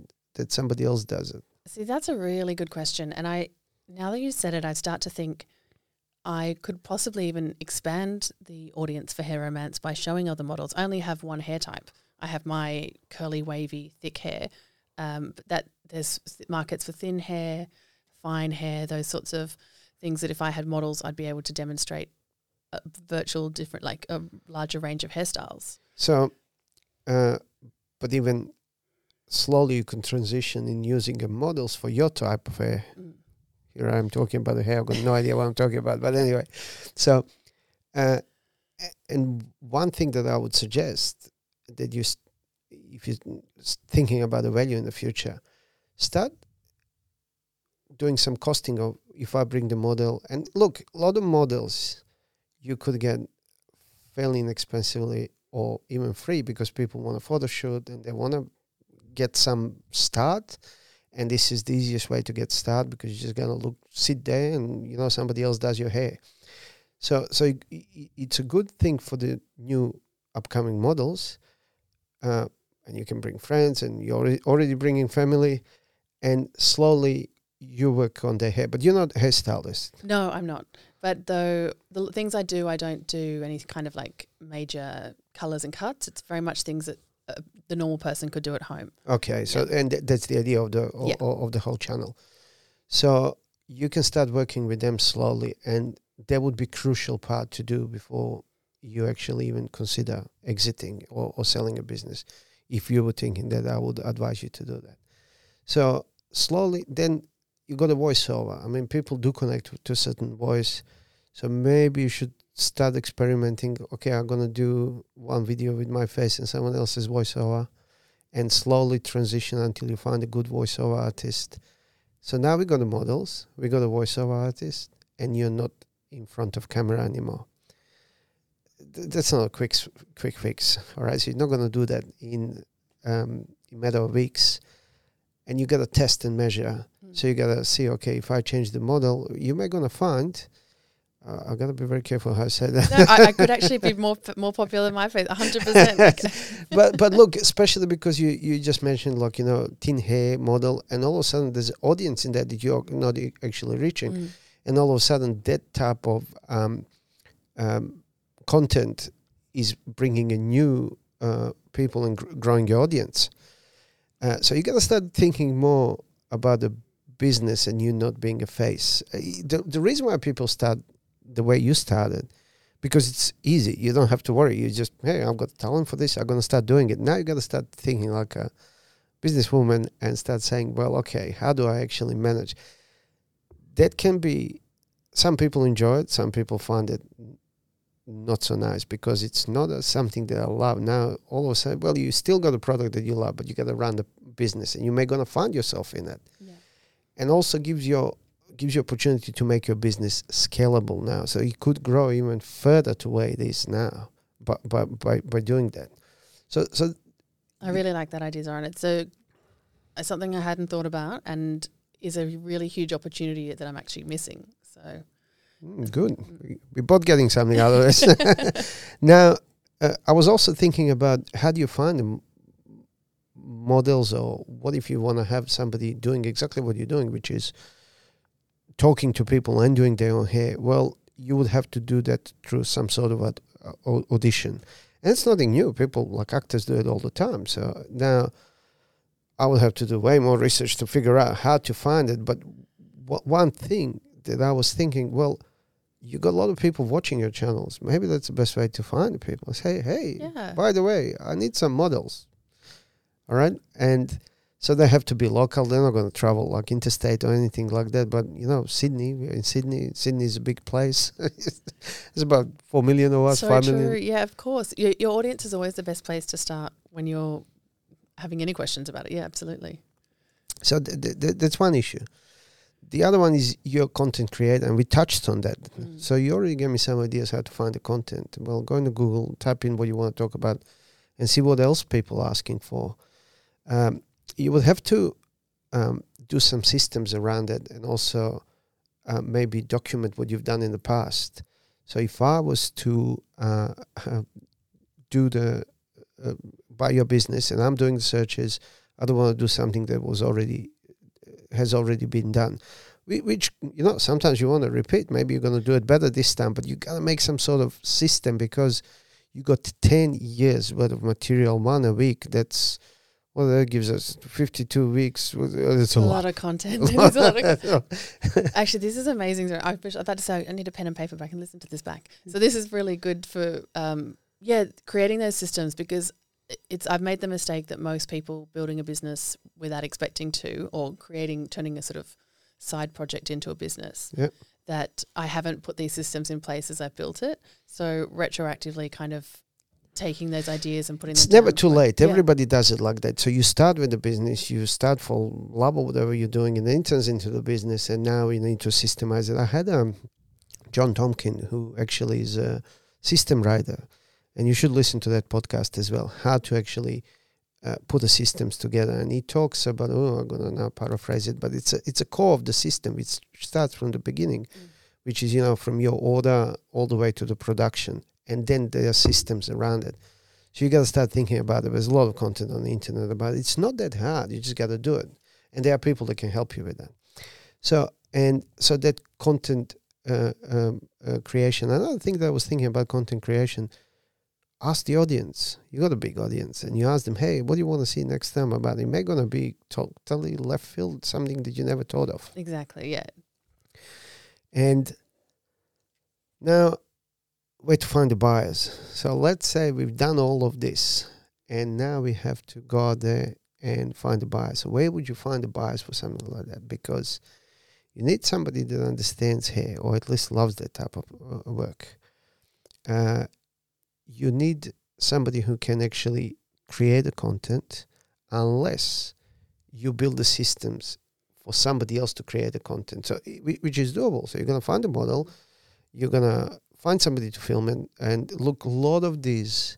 somebody else does it? See, that's a really good question. And now that you said it, I start to think I could possibly even expand the audience for Hair Romance by showing other models. I only have one hair type. I have my curly, wavy, thick hair. But there's markets for thin hair, fine hair, those sorts of things that if I had models, I'd be able to demonstrate a larger range of hairstyles. So, but even slowly you can transition in using models for your type of hair. Mm. Here I am talking about the hair. I've got no idea what I'm talking about. But anyway, so, and one thing that I would suggest that if you're thinking about the value in the future, start doing some costing of if I bring the model. And look, a lot of models you could get fairly inexpensively or even free because people want a photo shoot and they want to get some start. And this is the easiest way to get started because you're just going to sit there and, you know, somebody else does your hair. So it's a good thing for the new upcoming models, and you can bring friends and you're already bringing family, and slowly you work on their hair. But you're not a hairstylist. No, I'm not. But though the things I do, I don't do any kind of major colours and cuts. It's very much things that the normal person could do at home. Okay, so yeah. And that's the idea of the whole channel. So you can start working with them slowly, and that would be crucial part to do before you actually even consider exiting or selling a business. If you were thinking that, I would advise you to do that. So slowly, then you got a voiceover. I mean, people do connect to certain voice. So maybe you should start experimenting. Okay, I'm going to do one video with my face and someone else's voiceover, and slowly transition until you find a good voiceover artist. So now we got the models, we got a voiceover artist, and you're not in front of camera anymore. That's not a quick fix, all right? So you're not going to do that in a matter of weeks. and you got to test and measure. So you got to see, okay, if I change the model, you may going to find, I've got to be very careful how I say that. No, I could actually be more popular in my face, 100%. But look, especially because you just mentioned, like, you know, teen hair model, and all of a sudden there's an audience in that you're not actually reaching. Mm. And all of a sudden that type of content is bringing a new people and growing your audience. So you got to start thinking more about the business and you not being a face. The reason why people start the way you started, because it's easy. You don't have to worry. You just, hey, I've got talent for this. I'm going to start doing it. Now you got to start thinking like a businesswoman and start saying, well, okay, how do I actually manage? That can be, some people enjoy it. Some people find it not so nice because it's not something that I love. Now, all of a sudden, well, you still got a product that you love, but you got to run the business and you may going to find yourself in it. Yeah. And also gives you opportunity to make your business scalable now. So you could grow even further to where it is now by doing that. So I really like that idea, Zoran. It's something I hadn't thought about and is a really huge opportunity that I'm actually missing. So good. We're both getting something out of this. Now, I was also thinking about how do you find them? Models, or what if you want to have somebody doing exactly what you're doing, which is talking to people and doing their own hair? Well, you would have to do that through some sort of audition, and it's nothing new. People like actors do it all the time. So now I would have to do way more research to figure out how to find it. But one thing that I was thinking, well, you got a lot of people watching your channels. Maybe that's the best way to find people. Say, hey, yeah, by the way, I need some models. All right. And so they have to be local. They're not going to travel like interstate or anything like that. But, you know, Sydney is a big place. It's about 4 million or what, so 5 million. True. Yeah, of course. Your audience is always the best place to start when you're having any questions about it. Yeah, absolutely. So that's one issue. The other one is your content creator. And we touched on that. Mm. So you already gave me some ideas how to find the content. Well, go into Google, type in what you want to talk about and see what else people are asking for. You would have to do some systems around it and also maybe document what you've done in the past. So if I was to buy your business and I'm doing the searches, I don't want to do something that has already been done. Which, you know, sometimes you want to repeat. Maybe you're going to do it better this time, but you got to make some sort of system because you got 10 years worth of material, one a week. That's... well, that gives us 52 weeks. It's a lot of content. Actually, this is amazing. I was about to say, I need a pen and paper back and listen to this back. So this is really good for, creating those systems because I've made the mistake that most people building a business without expecting to, or turning a sort of side project into a business, yep, that I haven't put these systems in place as I've built it. So retroactively kind of taking those ideas and putting them. It's never too late. Yeah. Everybody does it like that. So you start with the business, you start for love or whatever you're doing, and then it turns into the business, and now you need to systemize it. I had John Tompkin, who actually is a system writer, and you should listen to that podcast as well, how to actually put the systems together. And he talks about, I'm going to now paraphrase it, but it's a core of the system. It starts from the beginning, which is, you know, from your order all the way to the production. And then there are systems around it. So you got to start thinking about it. There's a lot of content on the internet about it. It's not that hard. You just got to do it. And there are people that can help you with that. So that content creation. Another thing that I was thinking about content creation, ask the audience. You got a big audience. And you ask them, hey, what do you want to see next time about it? It may going to be totally left field, something that you never thought of. Exactly, yeah. And now... way to find the buyers. So let's say we've done all of this and now we have to go out there and find the buyers. So where would you find the buyers for something like that? Because you need somebody that understands hair or at least loves that type of work. You need somebody who can actually create the content unless you build the systems for somebody else to create the content, so which is doable. So you're going to find a model, you're going to find somebody to film it, and look, a lot of these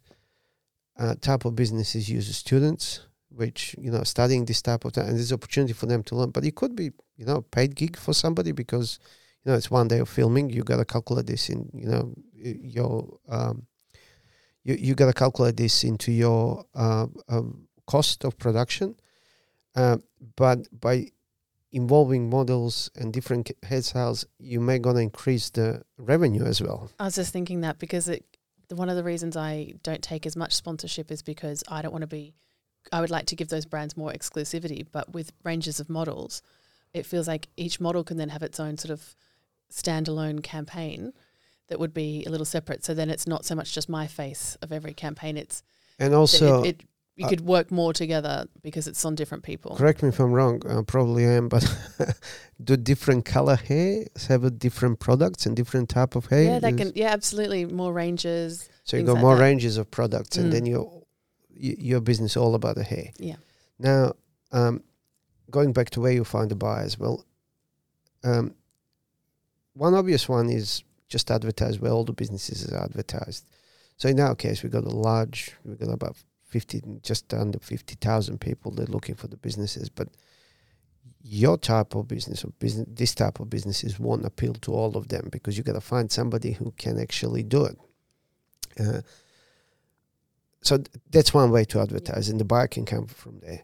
type of businesses use students which, you know, studying this type of thing, and there's opportunity for them to learn. But it could be, you know, paid gig for somebody because, you know, it's one day of filming. You got to calculate this in, you know, your, you got to calculate this into your cost of production. But by involving models and different hairstyles, you may going to increase the revenue as well. I was just thinking that because one of the reasons I don't take as much sponsorship is because I don't want to be, I would like to give those brands more exclusivity, but with ranges of models, it feels like each model can then have its own sort of standalone campaign that would be a little separate. So then it's not so much just my face of every campaign. It's and also you could work more together because it's on different people. Correct me if I'm wrong. I probably am, but do different color hair have a different products and different type of hair? Yeah, they can. Yeah, absolutely. More ranges. So you got like more ranges of products, and then your business all about the hair. Yeah. Now, going back to where you find the buyers. Well, one obvious one is just advertise where all the businesses are advertised. So in our case, we got we've got about 50, just under 50,000 people that are looking for the businesses. But your type of business this type of businesses won't appeal to all of them because you got to find somebody who can actually do it. So that's one way to advertise, and the buyer can come from there.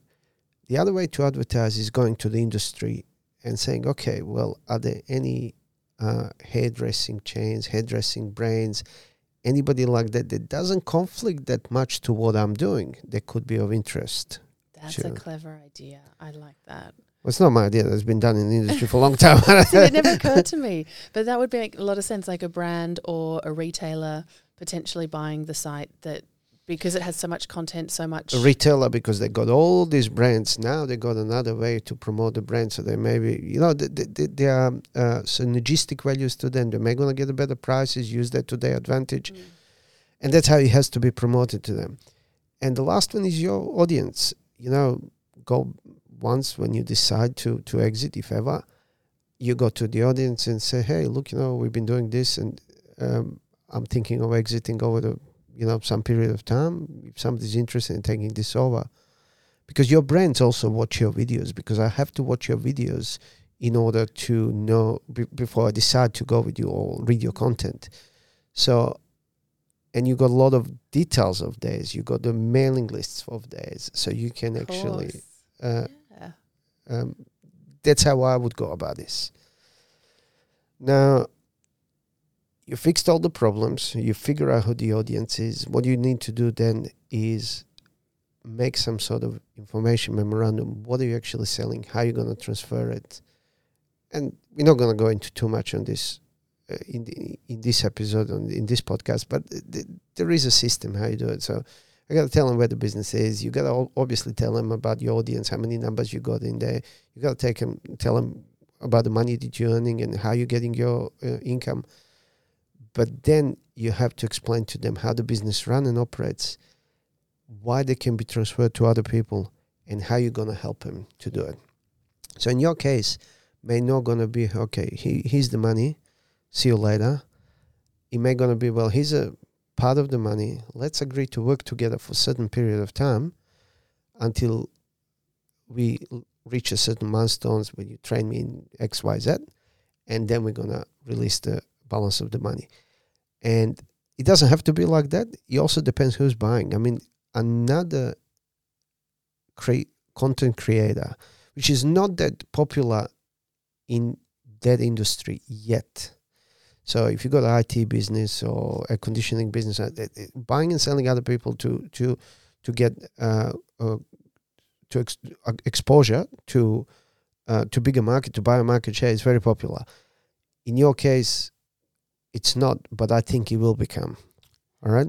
The other way to advertise is going to the industry and saying, okay, well, are there any hairdressing chains, hairdressing brands, anybody like that doesn't conflict that much to what I'm doing that could be of interest? That's a clever idea. I like that. Well, it's not my idea. That's been done in the industry for a long time. See, it never occurred to me. But that would make a lot of sense, like a brand or a retailer potentially buying the site that, because it has so much content, so much... A retailer, because they got all these brands. Now they got another way to promote the brand. So they maybe, you know, they are synergistic values to them. They may going to get a better prices, use that to their advantage. Mm. And that's how it has to be promoted to them. And the last one is your audience. You know, go once when you decide to exit, if ever, you go to the audience and say, hey, look, you know, we've been doing this and I'm thinking of exiting over the... you know, some period of time, if somebody's interested in taking this over. Because your brands also watch your videos, because I have to watch your videos in order to know, before I decide to go with you or read your content. So, and you got a lot of details of theirs. You got the mailing lists of theirs. So you can actually, that's how I would go about this. Now, you fixed all the problems, you figure out who the audience is. What you need to do then is make some sort of information memorandum. What are you actually selling? How are you going to transfer it? And we're not going to go into too much on this in this episode, in this podcast, but there is a system how you do it. So I got to tell them where the business is. You got to obviously tell them about your audience, how many numbers you got in there. You got to tell them about the money that you're earning and how you're getting your income. But then you have to explain to them how the business runs and operates, why they can be transferred to other people, and how you're going to help them to do it. So in your case, may not going to be, okay, here's the money, see you later. It may going to be, well, here's a part of the money. Let's agree to work together for a certain period of time until we reach a certain milestones when you train me in X, Y, Z, and then we're going to release the balance of the money. And it doesn't have to be like that. It also depends who's buying. I mean, another content creator, which is not that popular in that industry yet. So if you got an IT business or a conditioning business, buying and selling other people to get exposure to bigger market, to buy a market share is very popular. In your case, it's not, but I think it will become. All right.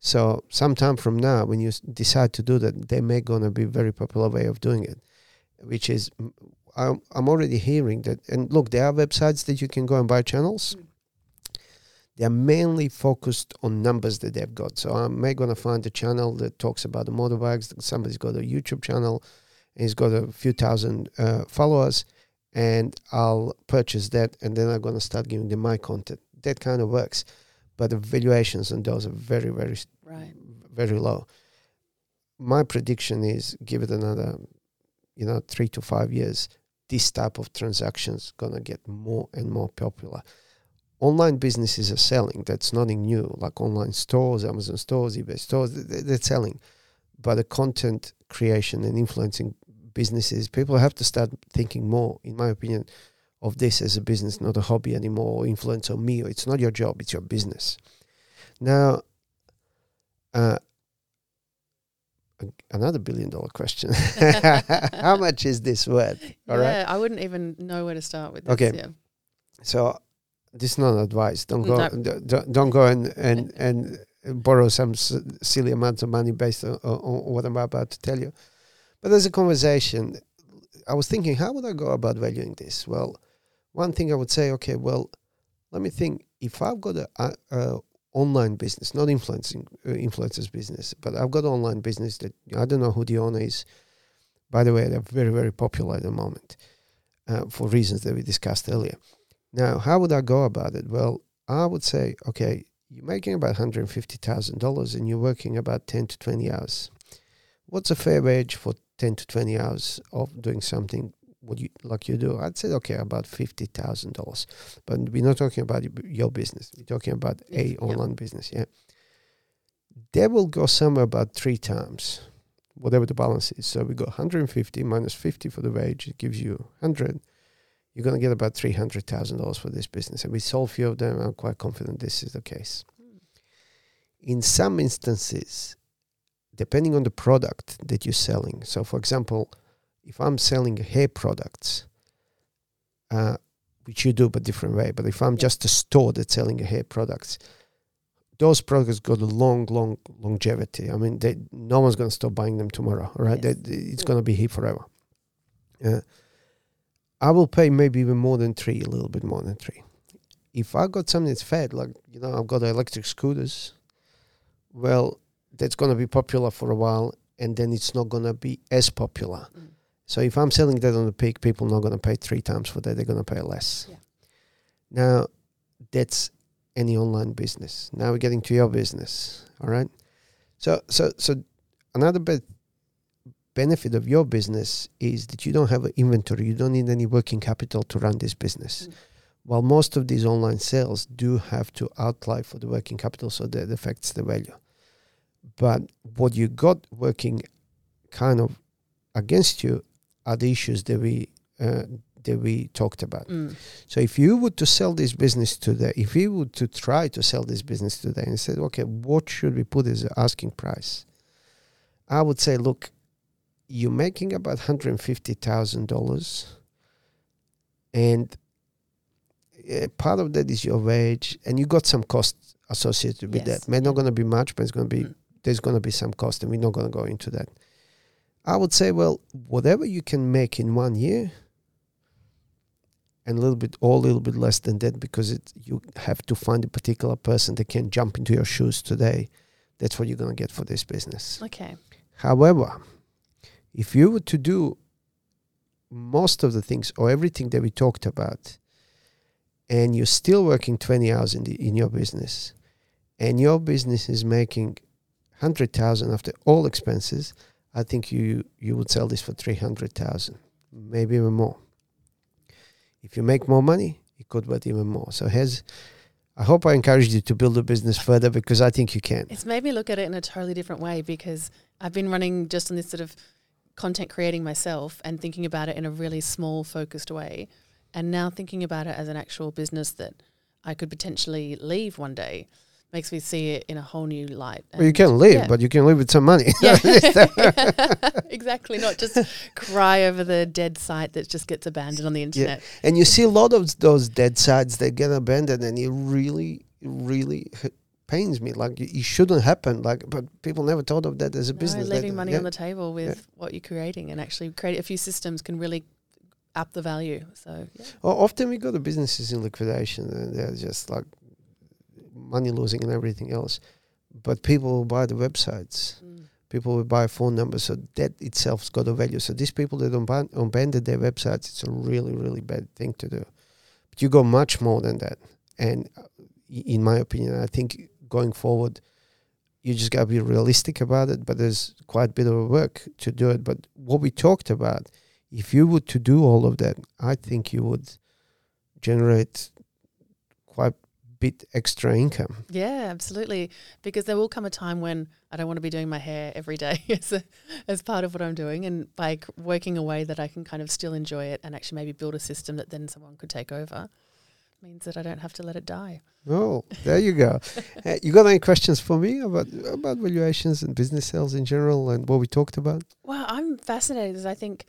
So sometime from now, when you decide to do that, they may going to be a very popular way of doing it, which is I'm already hearing that. And look, there are websites that you can go and buy channels. They are mainly focused on numbers that they've got. So I may going to find a channel that talks about the motorbikes. Somebody's got a YouTube channel and he's got a few thousand followers, and I'll purchase that. And then I'm going to start giving them my content. That kind of works, but the valuations on those are very, very low. my prediction is, give it another, 3 to 5 years, this type of transactions gonna get more and more popular. Online businesses are selling. That's nothing new. Like online stores, Amazon stores, eBay stores, they're selling. But the content creation and influencing businesses, people have to start thinking more, in my opinion, of this as a business, not a hobby anymore, or influence on me. Or it's not your job, it's your business. Now, another $1 billion question. How much is this worth? All right. I wouldn't even know where to start with this. Okay. Yeah. So this is not advice. Don't go and borrow some silly amount of money based on what I'm about to tell you. But there's a conversation. I was thinking, how would I go about valuing this? Well, one thing I would say, okay, well, let me think. If I've got an online business, not influencers business, but I've got an online business that I don't know who the owner is. By the way, they're very, very popular at the moment for reasons that we discussed earlier. Now, how would I go about it? Well, I would say, okay, you're making about $150,000 and you're working about 10 to 20 hours. What's a fair wage for 10 to 20 hours of doing something like you do? I'd say, okay, about $50,000. But we're not talking about your business. We're talking about online business, yeah. They will go somewhere about 3 times, whatever the balance is. So we got 150 minus 50 for the wage. It gives you 100. You're going to get about $300,000 for this business. And we sold a few of them. I'm quite confident this is the case. In some instances, depending on the product that you're selling. So, for example, if I'm selling hair products, which you do but different way, but if I'm just a store that's selling hair products, those products got a long longevity. I mean, no one's going to stop buying them tomorrow, right? Yes. It's going to be here forever. I will pay maybe even more than $3, a little bit more than $3. If I got something that's fed, like, I've got electric scooters, well, that's going to be popular for a while, and then it's not going to be as popular. Mm. So if I'm selling that on the peak, people are not going to pay 3 times for that. They're going to pay less. Yeah. Now, that's any online business. Now we're getting to your business, all right? So another benefit of your business is that you don't have an inventory. You don't need any working capital to run this business. Mm. While most of these online sales do have to outlay for the working capital, so that affects the value. But what you got working kind of against you are the issues that we talked about. Mm. So if you were to sell this business today, if you were to try to sell this business today and said, okay, what should we put as an asking price? I would say, look, you're making about $150,000 and part of that is your wage and you got some costs associated with that. May not going to be much, but it's going to be there's going to be some cost, and we're not going to go into that. I would say, well, whatever you can make in 1 year, and a little bit or a little bit less than that, because you have to find a particular person that can jump into your shoes today. That's what you're going to get for this business. Okay. However, if you were to do most of the things or everything that we talked about, and you're still working 20 hours in your business, and your business is making 100,000 after all expenses, I think you would sell this for 300,000, maybe even more. If you make more money, it could worth even more. So I hope I encouraged you to build a business further, because I think you can. It's made me look at it in a totally different way, because I've been running just on this sort of content creating myself and thinking about it in a really small, focused way, and now thinking about it as an actual business that I could potentially leave one day makes me see it in a whole new light. Well, you can live, but you can live with some money. Yeah. Exactly, not just cry over the dead site that just gets abandoned on the internet. Yeah. And you see a lot of those dead sites that get abandoned, and it really, really pains me. Like, it shouldn't happen, but people never thought of that as a business. Leaving money on the table with what you're creating, and actually create a few systems can really up the value. So often we go to businesses in liquidation, and they're just like, money losing and everything else, but people will buy the websites, people will buy phone numbers, so that itself's got a value. So these people that abandon their websites, it's a really, really bad thing to do. But you go much more than that, and in my opinion, I think going forward, You just gotta be realistic about it, but there's quite a bit of work to do it. But what we talked about, if you were to do all of that, I think you would generate quite a bit extra income. Yeah, absolutely. Because there will come a time when I don't want to be doing my hair every day as part of what I'm doing, and by working a way that I can kind of still enjoy it and actually maybe build a system that then someone could take over, means that I don't have to let it die. Oh, there you go. You got any questions for me about valuations and business sales in general and what we talked about? Well, I'm fascinated. I think,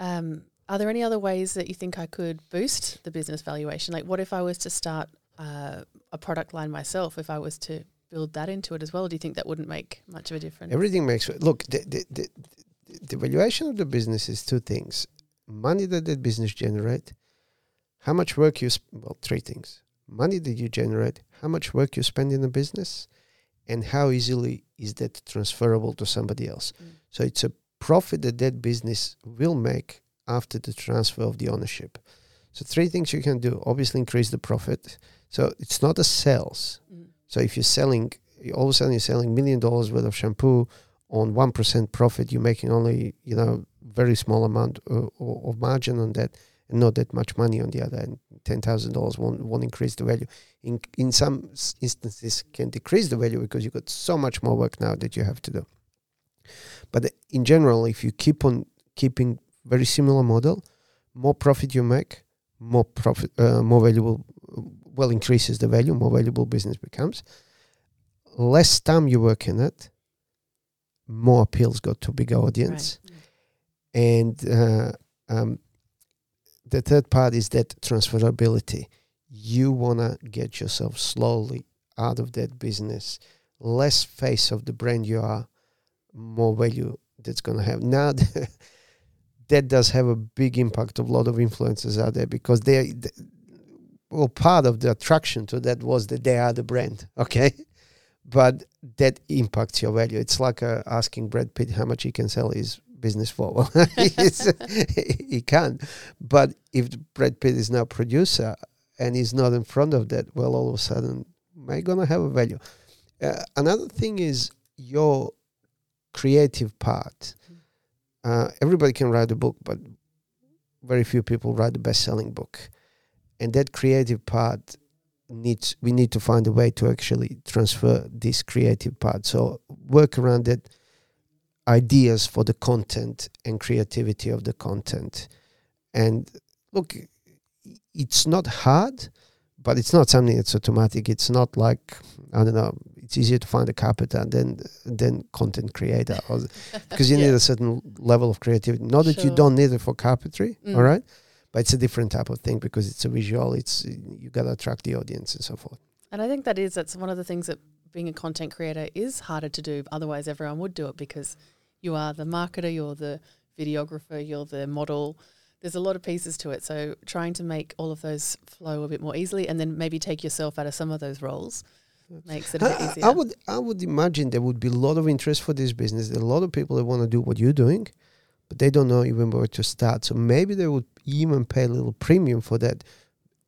are there any other ways that you think I could boost the business valuation? Like, what if I was to start a product line myself? If I was to build that into it as well, do you think that wouldn't make much of a difference? Everything makes sense. Look, the valuation of the business is two things: money that the business generates, how much work you three things: money that you generate, how much work you spend in the business, and how easily is that transferable to somebody else. So it's a profit that business will make after the transfer of the ownership. So three things you can do: obviously increase the profit. So it's not a sales. So if you're selling, all of a sudden you're selling $1 million worth of shampoo on 1% profit, you're making only very small amount of margin on that. And not that much money on the other end. $10,000 won't increase the value. In some instances, can decrease the value because you've got so much more work now that you have to do. But in general, if you keep on keeping very similar model, more profit you make, more valuable. Well, increases the value, more valuable business becomes. Less time you work in it, more appeals got to bigger audience, right. And the third part is that transferability. You want to get yourself slowly out of that business. Less face of the brand you are, more value that's going to have. Now, that does have a big impact of a lot of influencers out there because part of the attraction to that was that they are the brand, okay? But that impacts your value. It's like asking Brad Pitt how much he can sell his business for. Well, he can, but if Brad Pitt is now producer and he's not in front of that, well, all of a sudden, am I gonna have a value? Another thing is your creative part. Everybody can write a book, but very few people write a best-selling book, and that creative part we need to find a way to actually transfer this creative part. So work around that. Ideas for the content and creativity of the content. And look, it's not hard, but it's not something that's automatic. It's not like, I don't know, it's easier to find a carpenter than content creator because you need a certain level of creativity. Not that you don't need it for carpentry, all right? But it's a different type of thing because it's a visual, you got to attract the audience and so forth. And I think that's one of the things that being a content creator is harder to do. Otherwise, everyone would do it because you are the marketer, you're the videographer, you're the model. There's a lot of pieces to it. So trying to make all of those flow a bit more easily and then maybe take yourself out of some of those roles makes it a bit easier. I would imagine there would be a lot of interest for this business. There are a lot of people that want to do what you're doing, but they don't know even where to start. So maybe they would even pay a little premium for that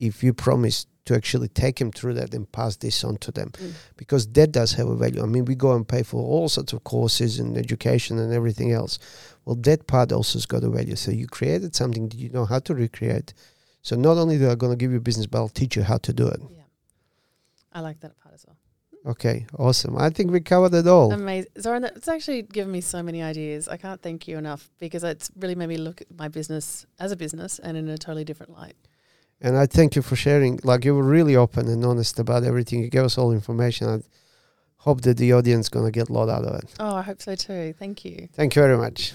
if you promise to actually take them through that and pass this on to them because that does have a value. I mean, we go and pay for all sorts of courses and education and everything else. Well, that part also has got a value. So you created something that you know how to recreate. So not only do I going to give you business, but I'll teach you how to do it. Yeah, I like that part as well. Okay, awesome. I think we covered it all. Amazing. Zoran, it's actually given me so many ideas. I can't thank you enough because it's really made me look at my business as a business and in a totally different light. And I thank you for sharing. Like, you were really open and honest about everything. You gave us all information. I hope that the audience is going to get a lot out of it. Oh, I hope so too. Thank you. Thank you very much.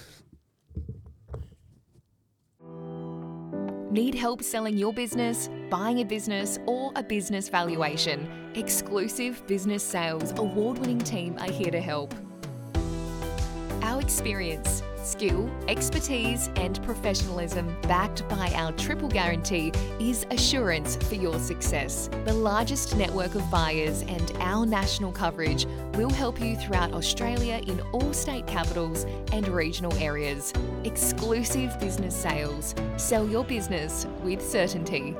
Need help selling your business, buying a business, or a business valuation? Exclusive Business Sales award-winning team are here to help. Our experience, skill, expertise, and professionalism backed by our triple guarantee is assurance for your success. The largest network of buyers and our national coverage will help you throughout Australia in all state capitals and regional areas. Exclusive Business Sales. Sell your business with certainty.